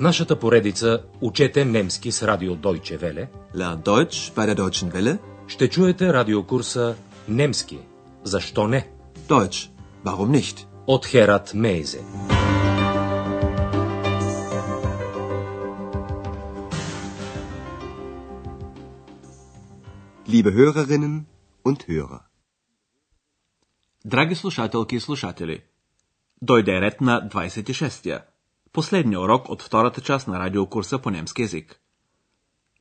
В нашата поредица учете немски с радио Дойче Веле. Lern Deutsch bei der Deutschen Welle. Ще чуете радиокурса Немски. Защо не? Deutsch. Warum nicht? От Херат Мейзе. Liebe Hörerinnen und Hörer. Драги слушателки и слушатели, дойде ред на 26-я, последния урок от втората част на радиокурса по немски език.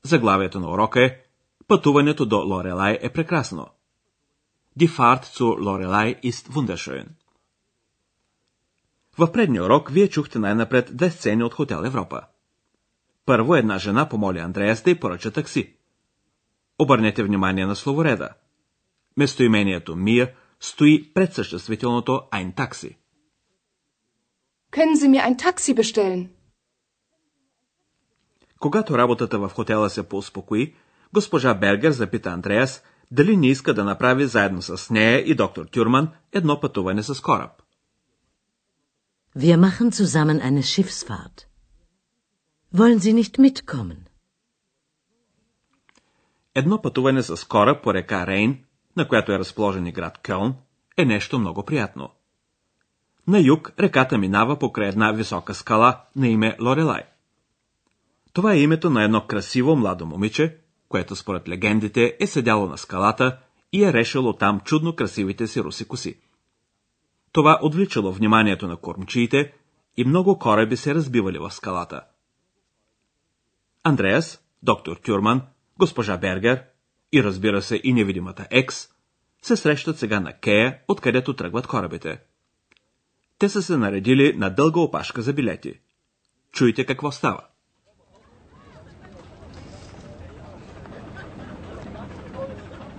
Заглавието на урока е Пътуването до Лорелай е прекрасно. Die Fahrt zu Lorelei ist wunderschön. В предния урок вие чухте най-напред две сцени от хотел Европа. Първо една жена помоли Андреас да й поръча такси. Обърнете внимание на словореда. Местоимението Мия стои пред съществителното ein Taxi. Können Sie mir ein Taxi bestellen? Когато работата в хотела се поуспокои, госпожа Бергер запита Андреас дали не иска да направи заедно с нея и доктор Тюрман едно пътуване с кораб. Wir machen zusammen eine Schiffsfahrt. Wollen Sie nicht mitkommen? Едно пътуване с кораб по река Рейн, на която е разположен и град Кьолн, е нещо много приятно. На юг реката минава покрай една висока скала на име Лорелай. Това е името на едно красиво младо момиче, което според легендите е седяло на скалата и е решило там чудно красивите си руси коси. Това отвличало вниманието на кормчиите и много кораби се разбивали в скалата. Андреас, доктор Тюрман, госпожа Бергер и, разбира се, и невидимата Екс се срещат сега на Кея, откъдето тръгват корабите. Те са се наредили на дълга опашка за билети. Чуйте какво става.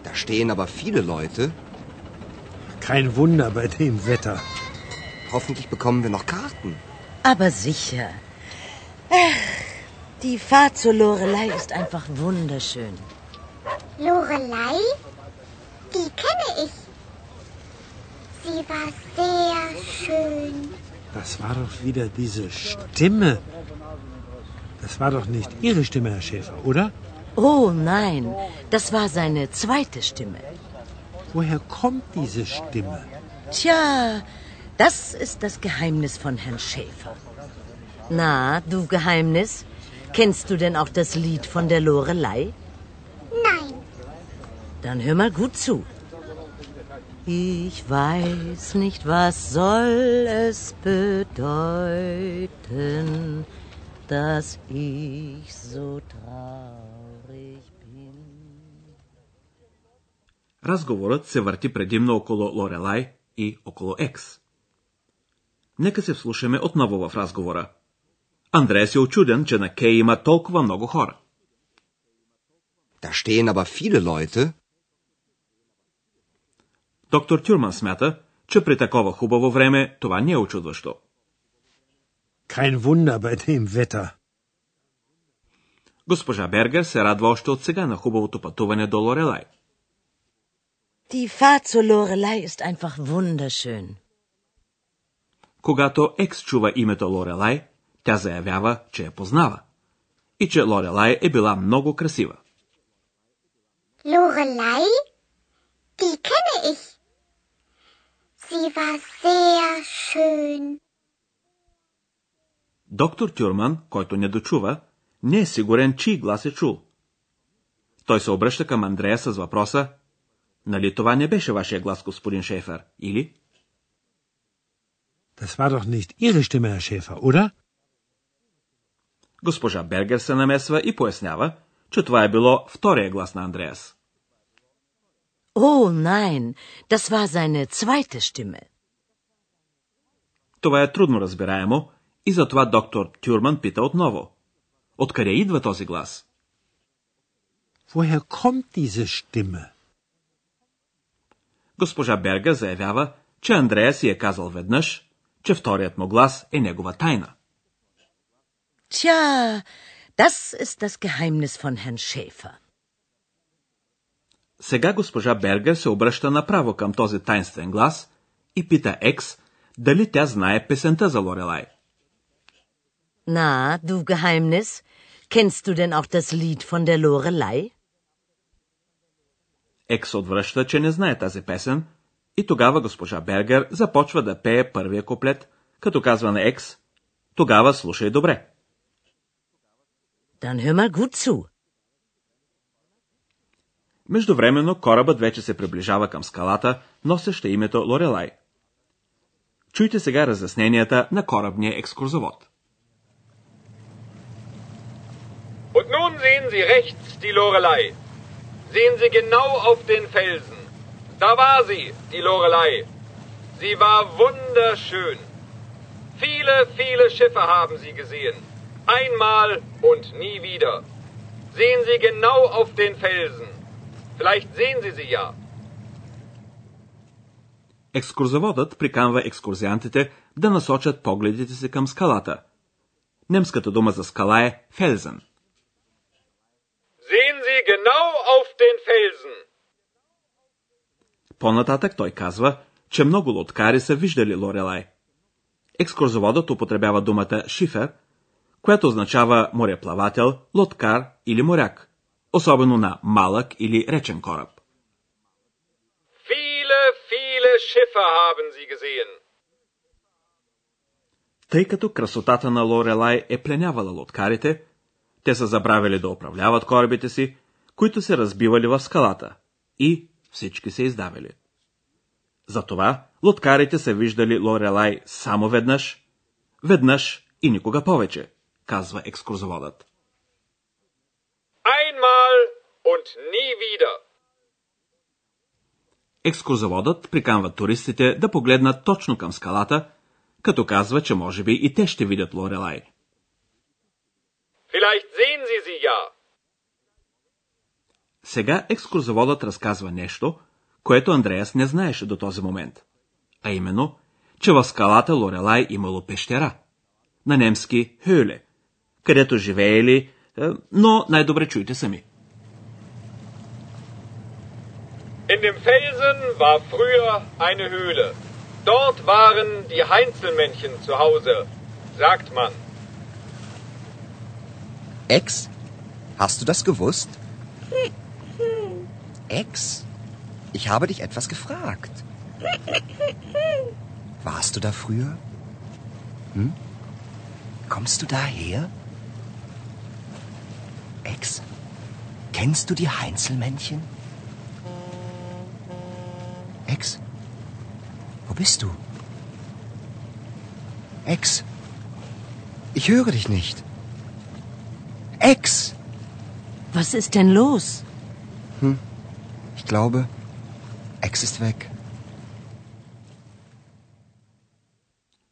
Da stehen aber viele Leute. Kein Wunder bei dem Wetter. Hoffentlich bekommen wir noch Karten. Aber sicher. Ach. Die Fahrt zu Lorelei ist einfach wunderschön. Lorelei? Die kenne ich. Sie war sehr schön. Das war doch wieder diese Stimme. Das war doch nicht Ihre Stimme, Herr Schäfer, oder? Oh nein, das war seine zweite Stimme. Woher kommt diese Stimme? Tja, das ist das Geheimnis von Herrn Schäfer. Na, du Geheimnis? Kennst du denn auch das Lied von der Lorelei? Nein. Dann hör mal gut zu. Ich weiß nicht, was soll es bedeuten, dass ich so traurig bin. Разговорът се върти предимно около Лорелай и около Екс. Нека се вслушаме отново в разговора. Андреас е очуден, че на Кей има толкова много хора. Da stehen aber viele Leute. Доктор Тюрман смята, че при такова хубаво време това не е очудващо. Kein Wunder bei dem Wetter. Госпожа Бергер се радва още от сега на хубавото пътуване до Лорелай. Die Fahrt zu Lorelei ist einfach wunderschön. Когато Екс чува името Лорелай, тя заявява, че я познава и че Лорелай е била много красива. Лорелай? Die kenne ich. Sie war sehr schön. Доктор Тюрман, който не дочува, не е сигурен, чий глас е чул. Той се обръща към Андрея с въпроса: нали това не беше вашия глас, господин Шефер, или? Das war doch nicht Ihre Stimme, Herr Schäfer, oder? Госпожа Бергер се намесва и пояснява, че това е било втория глас на Андреас. О, nein, das war seine zweite Stimme. Това е трудно разбираемо и затова доктор Тюрман пита отново: откъде идва този глас? Woher kommt diese Stimme? Госпожа Бергер заявява, че Андреас си е казал веднъж, че вторият му глас е негова тайна. Tja, das ist das Geheimnis von Herrn Schäfer. Сега госпожа Бергер се обръща направо към този тайнствен глас и пита Екс дали тя знае песента за Лорелай. Na, du Geheimnis, kennst du denn auch das Lied von der Lorelei? Екс отвръща, че не знае тази песен, и тогава госпожа Бергер започва да пее първия куплет, като казва на Екс: "Тогава слушай добре." Dann hör mal gut zu. Междувременно корабът вече се приближава към скалата, носеща името Лорелай. Чуйте сега разясненията на корабния екскурзовод. Und nun sehen Sie rechts die Lorelei. Sehen Sie genau auf den Felsen. Da war sie, die Lorelei. Sie war wunderschön. Viele, viele Schiffe haben sie gesehen. Einmal und nie wieder. Sehen Sie genau auf den Felsen. Vielleicht sehen Sie sie ja. Екскурзоводът приканва екскурзиантите да насочат погледите си към скалата. Немската дума за скала е Felsen. Sehen Sie genau auf den Felsen. По-нататък той казва, че много лодкари са виждали Лорелай. Екскурзоводът употребява думата шифер, която означава мореплавател, лодкар или моряк, особено на малък или речен кораб. Viele, viele Schiffe haben sie gesehen. Тъй като красотата на Лорелай е пленявала лодкарите, те са забравили да управляват корабите си, които се разбивали в скалата, и всички се издавали. Затова лодкарите са виждали Лорелай само веднъж, веднъж и никога повече, казва екскурзоводът. Einmal und nie wieder. Екскурзоводът приканва туристите да погледнат точно към скалата, като казва, че може би и те ще видят Лорелай. Vielleicht sehen Sie sie ja. Сега екскурзоводът разказва нещо, което Андреас не знаеше до този момент, а именно, че в скалата Лорелай имало пещера, на немски Höhle, където живеели, но най-добре чуйте сами. In dem Felsen war früher eine Höhle. Dort waren die Heinzelmännchen zu Hause, sagt man. Ex, hast du das gewusst? Ex, ich habe dich etwas gefragt. Warst du da früher? Hm? Kommst du daher? Ex, kennst du die Heinzelmännchen? Ex, wo bist du? Ex, ich höre dich nicht. Ex! Was ist denn los? Hm, ich glaube, Ex ist weg.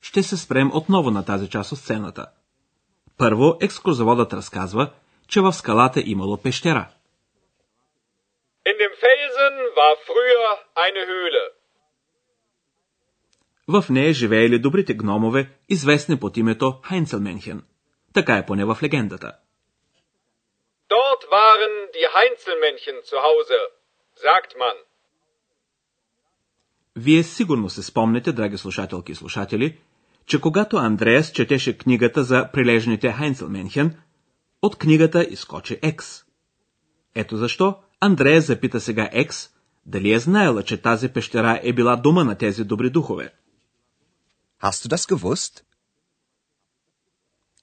Ще се спрем отново на тази част от сцената. Първо екскурзоводът разказва, че в скалата имало пещера. In dem Felsen war früher eine Höhle. В нея живеели добрите гномове, известни под името Хайнцелменхен. Така е поне в легендата. Dort waren die Heinzelmännchen zu Hause, sagt man. Вие сигурно се спомнете, драги слушателки и слушатели, че когато Андреас четеше книгата за прилежните Хайнцелменхен, от книгата изскочи Екс. Ето защо Андрея запита сега Екс дали е знаела, че тази пещера е била дома на тези добри духове. Hast du das gewusst?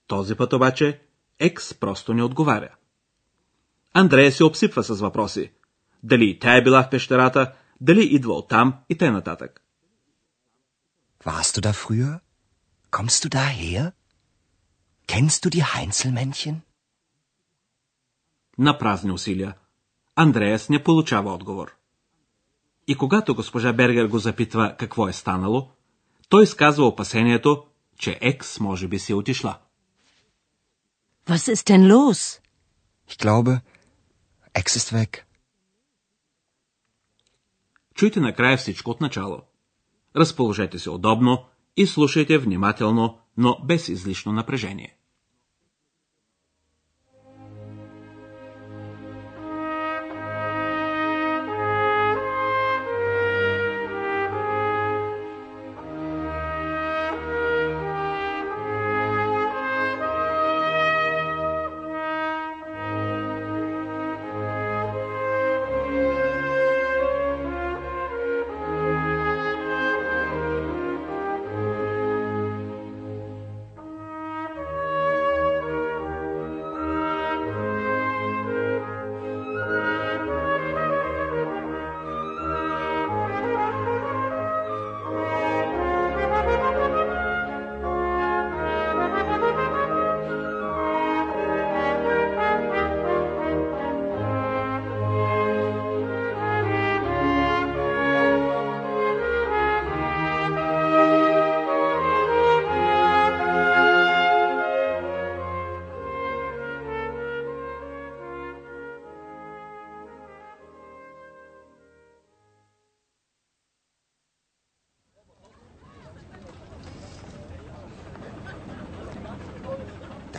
Този път обаче Екс просто не отговаря. Андрея се обсипва с въпроси. Дали тя е била в пещерата, дали идва оттам и т.н. Warst du da früher? Kommst du daher? Kennst du die Heinzelmännchen? На празни усилия. Андреас не получава отговор. И когато госпожа Бергер го запитва какво е станало, той изказва опасението, че Екс може би си отишла. Was ist denn los? Ich glaube, Екс ist weg. Чуйте накрая всичко от начало. Разположете се удобно и слушайте внимателно, но без излишно напрежение.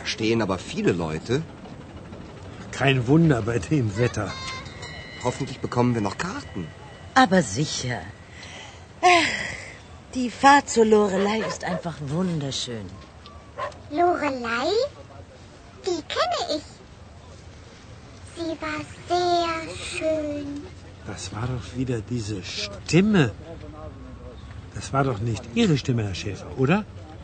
stehen aber viele Leute. Kein Wunder bei dem Wetter. Hoffentlich bekommen wir noch Karten. Aber sicher. Ach, die Fahrt zur Lorelei ist einfach wunderschön. Lorelei? Die kenne ich. Sie war sehr schön. Das war doch wieder diese Stimme. Das war doch nicht Ihre Stimme, Herr Schäfer, oder?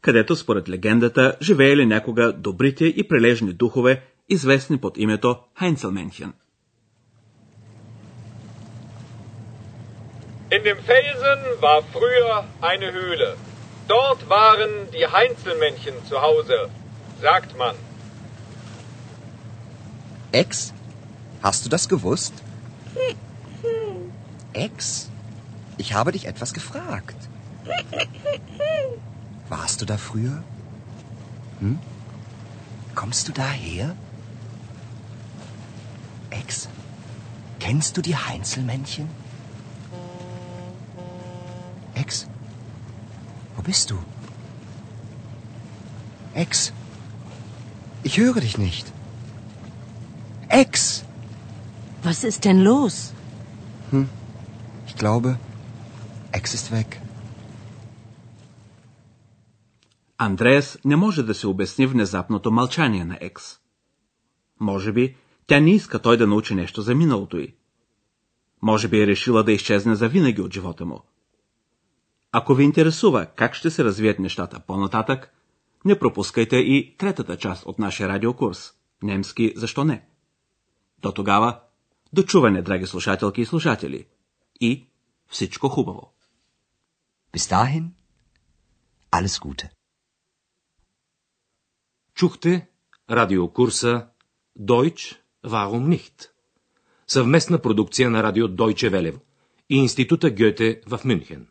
където според легендата живеели някога добрите и прилежни духове, известни под името Хайнцелменхен. In dem Felsen war früher eine Höhle. Dort waren die Heinzelmännchen zu Hause, sagt man. Ex, hast du das gewusst? Ex, ich habe dich etwas gefragt. Warst du da früher? Hm? Kommst du daher? Ex, kennst du die Heinzelmännchen? Ex, wo bist du? Ex, ich höre dich nicht. Ex! Was ist denn los? Hm, ich glaube, Ex ist weg. Андреас не може да се обясни внезапното мълчание на Екс. Може би тя не иска той да научи нещо за миналото й. Може би е решила да изчезне завинаги от живота му. Ако ви интересува как ще се развият нещата по-нататък, не пропускайте и третата част от нашия радиокурс «Немски, защо не?». До тогава, до чуване, драги слушателки и слушатели. И всичко хубаво! Bis dahin, alles Gute! Чухте радиокурса Deutsch, warum nicht? Съвместна продукция на радио Дойче Веле и Института Гьоте в Мюнхен.